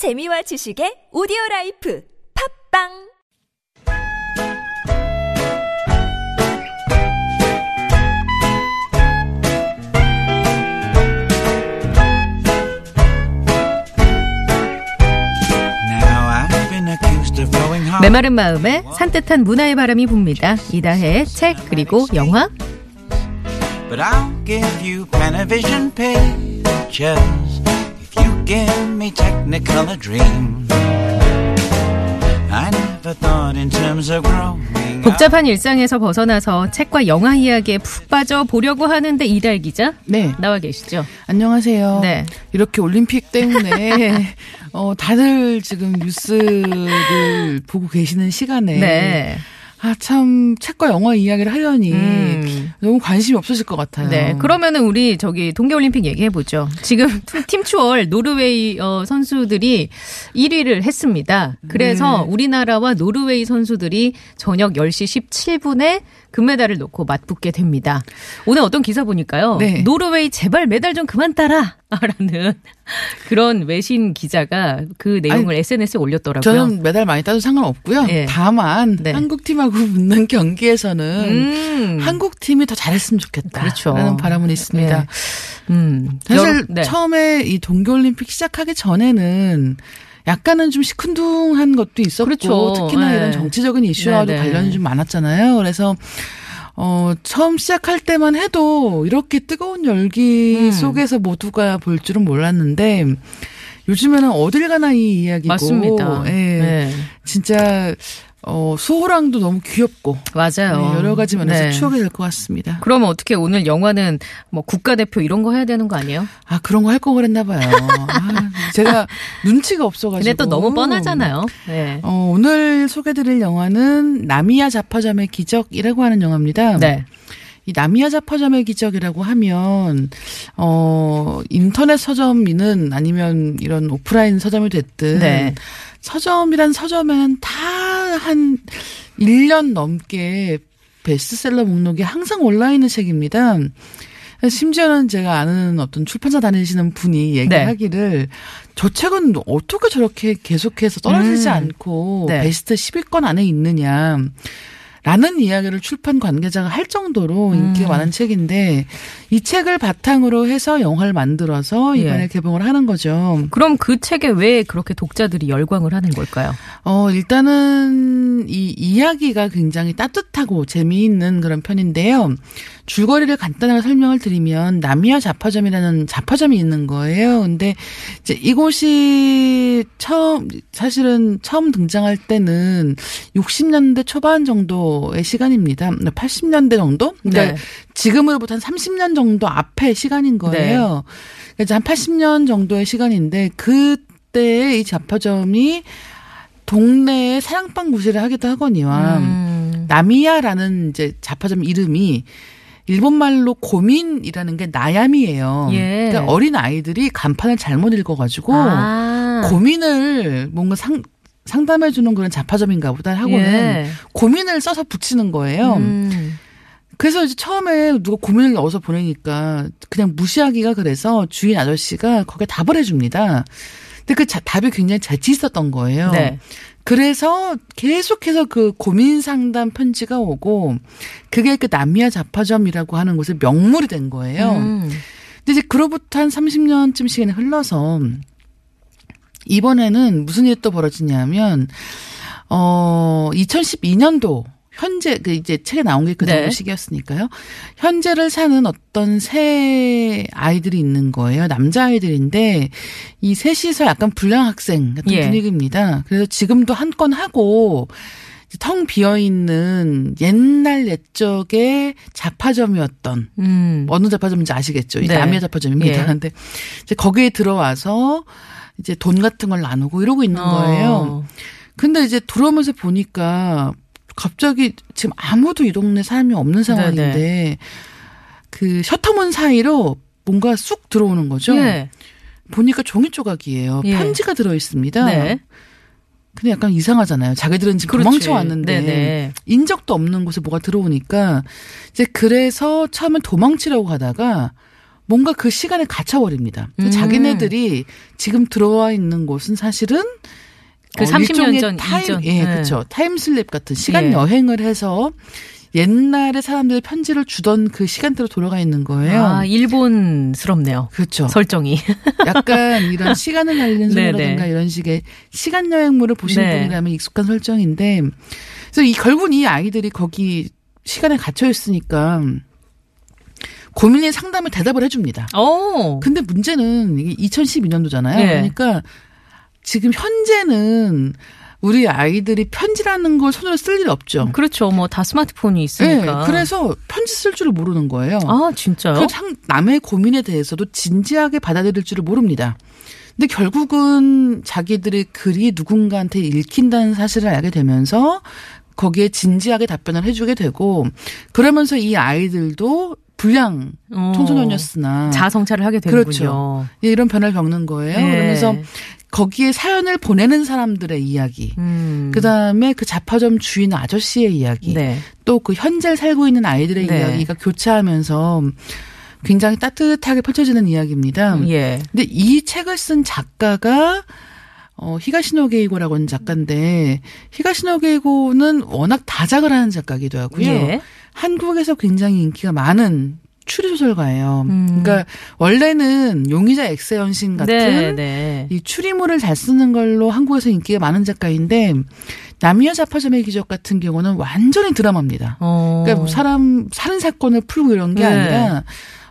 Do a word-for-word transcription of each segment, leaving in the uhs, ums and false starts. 재미와 지식의 오디오라이프 팝빵 메마른 마음에 산뜻한 문화의 바람이 붑니다. 이다혜의 책 그리고 영화. But I'll give you Panavision pictures if you give me Technicolor dreams. I never thought in terms of growing. 복잡한 일상에서 벗어나서 책과 영화 이야기에 푹 빠져 보려고 하는데 이달 기자, 네, 나와 계시죠? 안녕하세요. 네, 이렇게 올림픽 때문에. 어, 다들 지금 뉴스를 보고 계시는 시간에. 네. 아, 참, 책과 영화 이야기를 하려니 음. 너무 관심이 없으실 것 같아요. 네. 그러면은 우리 저기 동계올림픽 얘기해보죠. 지금 팀 추월 노르웨이 어, 선수들이 일 위를 했습니다. 그래서 네. 우리나라와 노르웨이 선수들이 저녁 열 시 십칠 분에 금메달을 놓고 맞붙게 됩니다. 오늘 어떤 기사 보니까요. 네. 노르웨이 제발 메달 좀 그만 따라. 라는 그런 외신 기자가 그 내용을 아니, 에스엔에스에 올렸더라고요. 저는 메달 많이 따도 상관없고요. 네. 다만 네. 한국팀하고 붙는 경기에서는 음. 한국팀이 더 잘했으면 좋겠다. 그렇죠. 라는 바람은 있습니다. 네. 음. 사실 네. 처음에 이 동계올림픽 시작하기 전에는 약간은 좀 시큰둥한 것도 있었고 그렇죠. 특히나 네. 이런 정치적인 이슈와도 네, 네. 관련이 좀 많았잖아요. 그래서 어, 처음 시작할 때만 해도 이렇게 뜨거운 열기 음. 속에서 모두가 볼 줄은 몰랐는데 요즘에는 어딜 가나 이 이야기고. 맞습니다. 예. 네. 진짜 어, 수호랑도 너무 귀엽고. 맞아요. 네, 여러 가지 면에서 네. 추억이 될 것 같습니다. 그러면 어떻게 오늘 영화는 뭐 국가대표 이런 거 해야 되는 거 아니에요? 아, 그런 거 할 거 그랬나 봐요. 아, 제가 눈치가 없어가지고. 근데 또 너무 뻔하잖아요. 네. 어, 오늘 소개드릴 영화는 나미야 자파점의 기적이라고 하는 영화입니다. 네. 이 나미야 자파점의 기적이라고 하면 어, 인터넷 서점이든 아니면 이런 오프라인 서점이 됐든 네. 서점이란 서점에는 다 한 일 년 넘게 베스트셀러 목록에 항상 올라있는 책입니다. 심지어는 제가 아는 어떤 출판사 다니시는 분이 얘기하기를 네. 저 책은 어떻게 저렇게 계속해서 떨어지지 음. 않고 네. 베스트 십 위권 안에 있느냐. 라는 이야기를 출판 관계자가 할 정도로 인기가 음. 많은 책인데 이 책을 바탕으로 해서 영화를 만들어서 이번에 예. 개봉을 하는 거죠. 그럼 그 책에 왜 그렇게 독자들이 열광을 하는 걸까요? 어, 일단은 이 이야기가 굉장히 따뜻하고 재미있는 그런 편인데요. 줄거리를 간단하게 설명을 드리면 나미야 자파점이라는 자파점이 있는 거예요. 근데 이제 이곳이 처음 사실은 처음 등장할 때는 육십 년대 초반 정도 의 시간입니다. 팔십 년대 정도? 그러니까 네. 지금으로부터 한 삼십 년 정도 앞의 시간인 거예요. 네. 그러니까 한 팔십 년 정도의 시간인데 그때 이 자파점이 동네에 사랑방 구실을 하기도 하거니와 음. 나미야라는 이제 자파점 이름이 일본말로 고민이라는 게 나야미예요. 예. 그러니까 어린 아이들이 간판을 잘못 읽어가지고 아. 고민을 뭔가 상 상담해 주는 그런 자파점인가 보다 하고는 예. 고민을 써서 붙이는 거예요. 음. 그래서 이제 처음에 누가 고민을 넣어서 보내니까 그냥 무시하기가 그래서 주인 아저씨가 거기에 답을 해줍니다. 근데 그 자, 답이 굉장히 재치 있었던 거예요. 네. 그래서 계속해서 그 고민 상담 편지가 오고 그게 그 남미아 자파점이라고 하는 곳의 명물이 된 거예요. 음. 근데 이제 그로부터 한 삼십 년쯤 시간이 흘러서 이번에는 무슨 일이 또 벌어지냐면 어 이천십이 년도 현재 그 이제 책에 나온 게 그 정도 네. 시기였으니까요. 현재를 사는 어떤 세 아이들이 있는 거예요. 남자 아이들인데 이 셋이서 약간 불량 학생 같은 예. 분위기입니다. 그래서 지금도 한 건 하고 텅 비어 있는 옛날 옛적의 자파점이었던 음. 어느 자파점인지 아시겠죠? 이 네. 남의 자파점입니다. 그런데 예. 이제 거기에 들어와서 이제 돈 같은 걸 나누고 이러고 있는 거예요. 어. 근데 이제 들어오면서 보니까 갑자기 지금 아무도 이 동네 사람이 없는 상황인데 네네. 그 셔터문 사이로 뭔가 쑥 들어오는 거죠. 네. 보니까 종이 조각이에요. 예. 편지가 들어 있습니다. 네. 근데 약간 이상하잖아요. 자기들은 지금 그렇지. 도망쳐 왔는데 네네. 인적도 없는 곳에 뭐가 들어오니까 이제 그래서 처음엔 도망치려고 하다가 뭔가 그 시간에 갇혀버립니다. 음. 자기네들이 지금 들어와 있는 곳은 사실은 그 어, 삼십 년 전 타임, 이전. 예, 네. 그렇죠. 타임슬립 같은 시간 예. 여행을 해서 옛날에 사람들이 편지를 주던 그 시간대로 돌아가 있는 거예요. 아, 일본스럽네요. 그렇죠. 설정이. 약간 이런 시간을 달리는 소녀라든가 이런 식의 시간 여행물을 보신 네. 분이라면 익숙한 설정인데, 그래서 이 결국은 이 아이들이 거기 시간에 갇혀 있으니까 고민인 상담을 대답을 해줍니다. 오. 근데 문제는 이게 이천십이 년도잖아요. 네. 그러니까 지금 현재는 우리 아이들이 편지라는 걸 손으로 쓸 일 없죠. 그렇죠. 뭐 다 스마트폰이 있으니까. 네, 그래서 편지 쓸 줄을 모르는 거예요. 아, 진짜요? 남의 고민에 대해서도 진지하게 받아들일 줄을 모릅니다. 근데 결국은 자기들의 글이 누군가한테 읽힌다는 사실을 알게 되면서 거기에 진지하게 답변을 해주게 되고, 그러면서 이 아이들도 불량 청소년이었으나 어, 자성찰을 하게 되는군요. 그렇죠. 이런 변화를 겪는 거예요. 네. 그러면서 거기에 사연을 보내는 사람들의 이야기, 음. 그다음에 그 잡화점 주인 아저씨의 이야기, 네. 또 그 현재 살고 있는 아이들의 네. 이야기가 교차하면서 굉장히 따뜻하게 펼쳐지는 이야기입니다. 예. 근데 이 책을 쓴 작가가 어, 히가시노 게이고라고 하는 작가인데, 히가시노 게이고는 워낙 다작을 하는 작가이기도 하고요. 예. 한국에서 굉장히 인기가 많은 추리소설가예요. 음. 그러니까 원래는 용의자 X의 헌신 같은 네, 네. 이 추리물을 잘 쓰는 걸로 한국에서 인기가 많은 작가인데, 남이야 잡화점의 기적 같은 경우는 완전히 드라마입니다. 어. 그러니까 사람 살인 사건을 풀고 이런 게 네. 아니라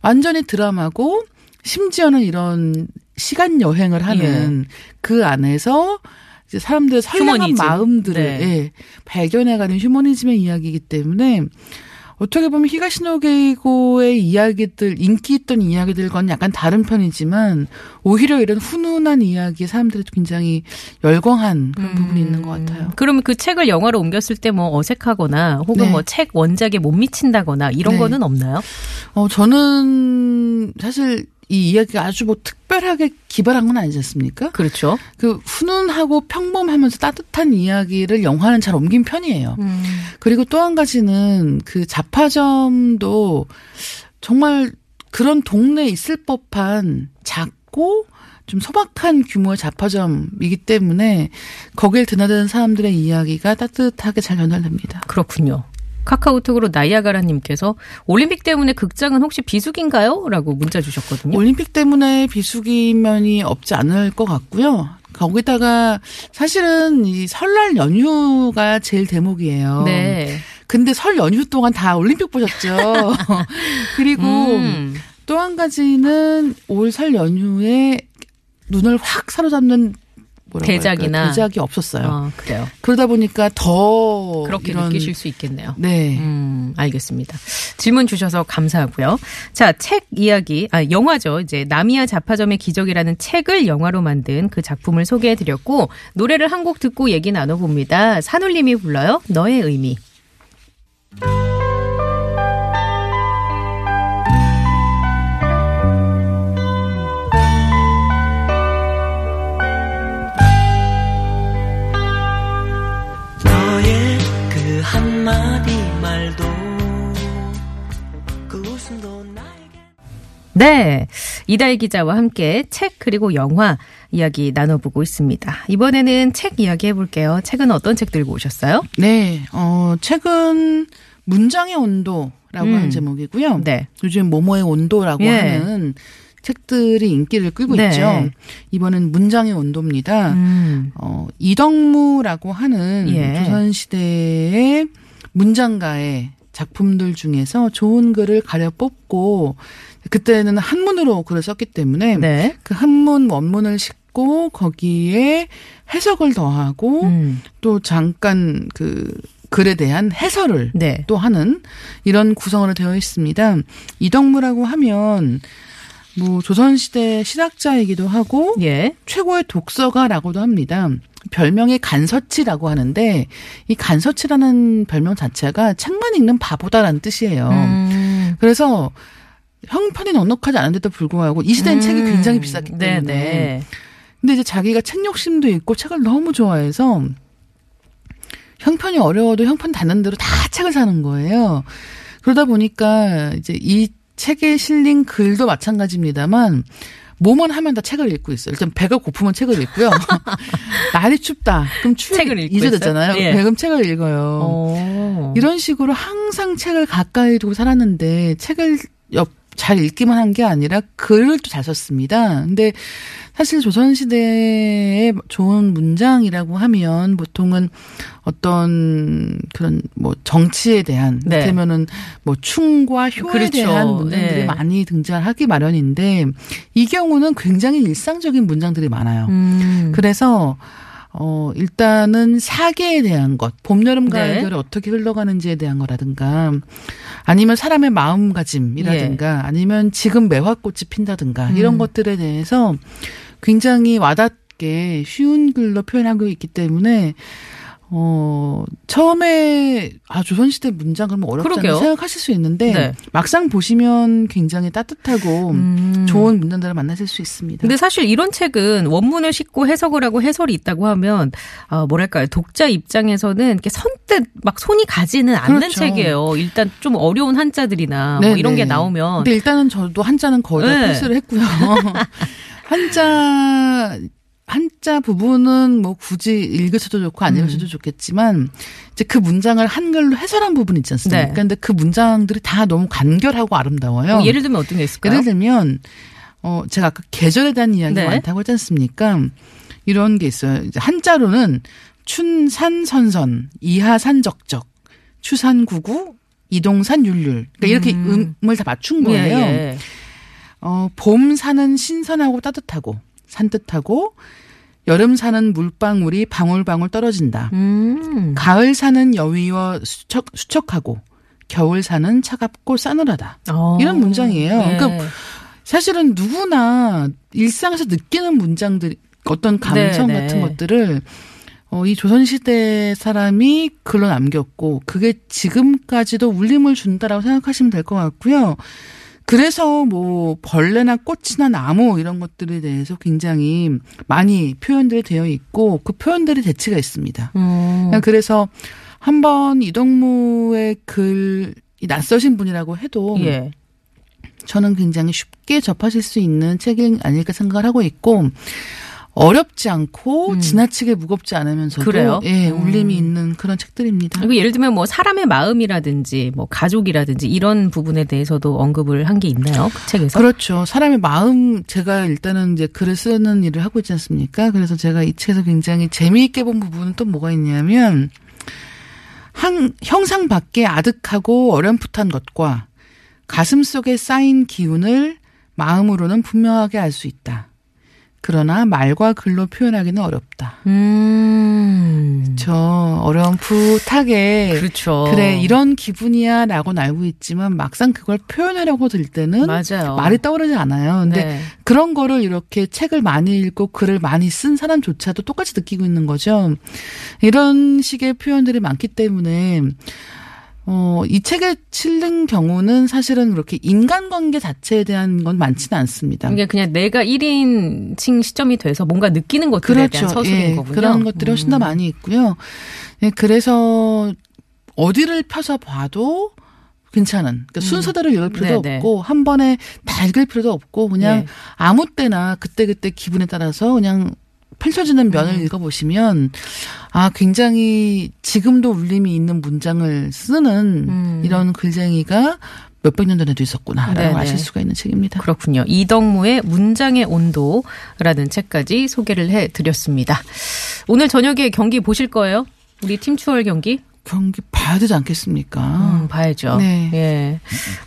완전히 드라마고, 심지어는 이런 시간 여행을 하는 예. 그 안에서 이제 사람들의 선량한 휴머니즘. 마음들을 네. 예, 발견해가는 휴머니즘의 이야기이기 때문에, 어떻게 보면 히가시노 게이고의 이야기들, 인기 있던 이야기들과는 약간 다른 편이지만, 오히려 이런 훈훈한 이야기에 사람들이 굉장히 열광한 그런 음. 부분이 있는 것 같아요. 그러면 그 책을 영화로 옮겼을 때 뭐 어색하거나 혹은 네. 뭐 책 원작에 못 미친다거나 이런 네. 거는 없나요? 어, 저는 사실 이 이야기가 아주 뭐 특별하게 기발한 건 아니지 않습니까? 그렇죠. 그 훈훈하고 평범하면서 따뜻한 이야기를 영화는 잘 옮긴 편이에요. 음. 그리고 또 한 가지는 그 잡화점도 정말 그런 동네에 있을 법한 작고 좀 소박한 규모의 잡화점이기 때문에 거길 드나드는 사람들의 이야기가 따뜻하게 잘 전달됩니다. 그렇군요. 카카오톡으로 나이아가라님께서 올림픽 때문에 극장은 혹시 비수기인가요? 라고 문자 주셨거든요. 올림픽 때문에 비수기면이 없지 않을 것 같고요. 거기다가 사실은 이 설날 연휴가 제일 대목이에요. 네. 근데 설 연휴 동안 다 올림픽 보셨죠. 그리고 음. 또 한 가지는 올 설 연휴에 눈을 확 사로잡는 대작이나 대작이 없었어요. 어, 그래요. 그러다 보니까 더 그렇게 이런... 느끼실 수 있겠네요. 네, 음, 알겠습니다. 질문 주셔서 감사하고요. 자, 책 이야기, 아 영화죠. 이제 나미야 잡화점의 기적이라는 책을 영화로 만든 그 작품을 소개해드렸고, 노래를 한 곡 듣고 얘기 나눠봅니다. 산울림이 불러요. 너의 의미. 네, 이다희 기자와 함께 책 그리고 영화 이야기 나눠보고 있습니다. 이번에는 책 이야기 해볼게요. 책은 어떤 책 들고 오셨어요? 네, 어, 책은 문장의 온도라고 음. 하는 제목이고요. 네. 요즘 모모의 온도라고 예. 하는 책들이 인기를 끌고 네. 있죠. 이번엔 문장의 온도입니다. 음. 어, 이덕무라고 하는 예. 조선시대의 문장가의 작품들 중에서 좋은 글을 가려 뽑고, 그때는 한문으로 글을 썼기 때문에 네. 그 한문 원문을 싣고 거기에 해석을 더하고 음. 또 잠깐 그 글에 대한 해설을 네. 또 하는 이런 구성으로 되어 있습니다. 이덕무라고 하면 뭐 조선시대 실학자이기도 하고 예. 최고의 독서가라고도 합니다. 별명이 간서치라고 하는데, 이 간서치라는 별명 자체가 책만 읽는 바보다라는 뜻이에요. 음. 그래서 형편이 넉넉하지 않은데도 불구하고 이 시대는 음. 책이 굉장히 비쌌기 때문에 네네. 근데 이제 자기가 책 욕심도 있고 책을 너무 좋아해서 형편이 어려워도 형편 닿는 대로 다 책을 사는 거예요. 그러다 보니까 이제 이 책에 실린 글도 마찬가지입니다만 몸은 하면 다 책을 읽고 있어요. 일단 배가 고프면 책을 읽고요. 날이 춥다. 그럼 추위 책을 읽고 잊어졌잖아요. 예. 배금 책을 읽어요. 오. 이런 식으로 항상 책을 가까이 두고 살았는데 책을 옆, 잘 읽기만 한 게 아니라 글을 또 잘 썼습니다. 근데 사실 조선시대의 좋은 문장이라고 하면 보통은 어떤 그런 뭐 정치에 대한, 네. 이를테면은 뭐 충과 효에 그렇죠. 대한 문장들이, 네. 많이 등장하기 마련인데 이 경우는 굉장히 일상적인 문장들이 많아요. 음. 그래서 어, 일단은 사계에 대한 것, 봄, 여름, 가을, 네. 겨울이 어떻게 흘러가는지에 대한 거라든가, 아니면 사람의 마음가짐이라든가, 예. 아니면 지금 매화꽃이 핀다든가, 음. 이런 것들에 대해서 굉장히 와닿게 쉬운 글로 표현하고 있기 때문에, 어, 처음에, 아, 조선시대 문장 그러면 어렵다고 생각하실 수 있는데, 네. 막상 보시면 굉장히 따뜻하고 음. 좋은 문장들을 만나실 수 있습니다. 근데 사실 이런 책은 원문을 싣고 해석을 하고 해설이 있다고 하면, 어, 뭐랄까요. 독자 입장에서는 이렇게 선뜻 막 손이 가지는 않는 그렇죠. 책이에요. 일단 좀 어려운 한자들이나 뭐 이런 게 나오면. 근데 일단은 저도 한자는 거의 다 네. 패스를 했고요. 한자, 한자 부분은 뭐 굳이 읽으셔도 좋고 안 읽으셔도 음. 좋겠지만 이제 그 문장을 한글로 해설한 부분 있지 않습니까? 네. 그런데 그 문장들이 다 너무 간결하고 아름다워요. 어, 예를 들면 어떤 게 있을까요? 예를 들면 어 제가 아까 계절에 대한 이야기가 네. 많다고 했지 않습니까? 이런 게 있어요. 이제 한자로는 춘산선선, 이하산적적, 추산구구, 이동산율률. 그러니까 음. 이렇게 음을 다 맞춘 거예요. 예, 예. 어, 봄 산은 신선하고 따뜻하고 산뜻하고 여름 사는 물방울이 방울방울 떨어진다. 음. 가을 사는 여위와 수척, 수척하고 겨울 사는 차갑고 싸늘하다. 오. 이런 문장이에요. 네. 그러니까 사실은 누구나 일상에서 느끼는 문장들, 어떤 감정 네, 네. 같은 것들을 어, 이 조선시대 사람이 글로 남겼고 그게 지금까지도 울림을 준다라고 생각하시면 될 것 같고요. 그래서 뭐 벌레나 꽃이나 나무 이런 것들에 대해서 굉장히 많이 표현들이 되어 있고 그 표현들이 대체가 있습니다. 음. 그래서 한번 이덕무의 글이 낯서신 분이라고 해도 예. 저는 굉장히 쉽게 접하실 수 있는 책이 아닐까 생각을 하고 있고 어렵지 않고 음. 지나치게 무겁지 않으면서도 그래요? 예, 울림이 음. 있는 그런 책들입니다. 그리고 예를 들면 뭐 사람의 마음이라든지 뭐 가족이라든지 이런 부분에 대해서도 언급을 한 게 있나요? 그 책에서? 그렇죠. 사람의 마음 제가 일단은 이제 글을 쓰는 일을 하고 있지 않습니까? 그래서 제가 이 책에서 굉장히 재미있게 본 부분은 또 뭐가 있냐면 한, 형상 밖에 아득하고 어렴풋한 것과 가슴 속에 쌓인 기운을 마음으로는 분명하게 알 수 있다. 그러나 말과 글로 표현하기는 어렵다. 음. 그렇죠. 어렴풋하게. 그렇죠. 그래 이런 기분이야 라고는 알고 있지만 막상 그걸 표현하려고 들 때는 맞아요. 말이 떠오르지 않아요. 근데 네. 그런 거를 이렇게 책을 많이 읽고 글을 많이 쓴 사람조차도 똑같이 느끼고 있는 거죠. 이런 식의 표현들이 많기 때문에 어, 이 책에 실린 경우는 사실은 그렇게 인간관계 자체에 대한 건 많지는 않습니다. 이게 그냥 내가 일인칭 시점이 돼서 뭔가 느끼는 것들에 그렇죠. 대한 서술인 예, 거군요. 그런 것들이 훨씬 더 음. 많이 있고요. 예, 그래서 어디를 펴서 봐도 괜찮은. 그러니까 음. 순서대로 읽을 필요도 네네. 없고 한 번에 다 읽을 필요도 없고 그냥 네. 아무 때나 그때그때 기분에 따라서 그냥 펼쳐지는 면을 음. 읽어보시면 아 굉장히 지금도 울림이 있는 문장을 쓰는 음. 이런 글쟁이가 몇백 년 전에도 있었구나라고 네네. 아실 수가 있는 책입니다. 그렇군요. 이덕무의 문장의 온도라는 책까지 소개를 해드렸습니다. 오늘 저녁에 경기 보실 거예요? 우리 팀 추월 경기? 경기 봐야 되지 않겠습니까? 음, 봐야죠. 네. 예.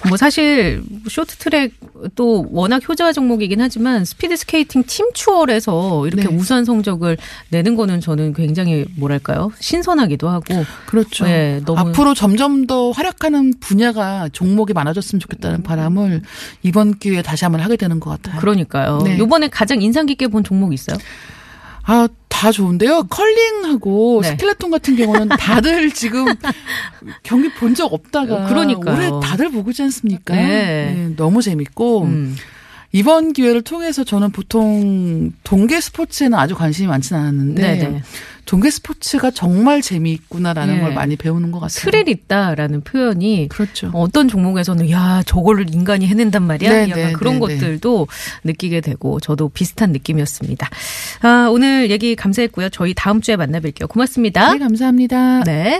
뭐 사실 쇼트트랙 또 워낙 효자 종목이긴 하지만 스피드 스케이팅 팀 추월에서 이렇게 네. 우수한 성적을 내는 거는 저는 굉장히 뭐랄까요? 신선하기도 하고. 그렇죠. 예, 너무 앞으로 점점 더 활약하는 분야가 종목이 많아졌으면 좋겠다는 바람을 이번 기회에 다시 한번 하게 되는 것 같아요. 그러니까요. 네. 이번에 가장 인상 깊게 본 종목 있어요? 아, 다 좋은데요. 컬링하고 네. 스켈레톤 같은 경우는 다들 지금 경기 본 적 없다가 그러니까요. 올해 다들 보고 있지 않습니까? 네. 네, 너무 재밌고 음. 이번 기회를 통해서 저는 보통 동계 스포츠에는 아주 관심이 많지는 않았는데 네네. 동계 스포츠가 정말 재미있구나라는 네. 걸 많이 배우는 것 같아요. 스릴 있다라는 표현이 그렇죠. 어떤 종목에서는 야 저거를 인간이 해낸단 말이야 네네. 약간 그런 네네. 것들도 느끼게 되고 저도 비슷한 느낌이었습니다. 아, 오늘 얘기 감사했고요. 저희 다음 주에 만나뵐게요. 고맙습니다. 네, 감사합니다. 네.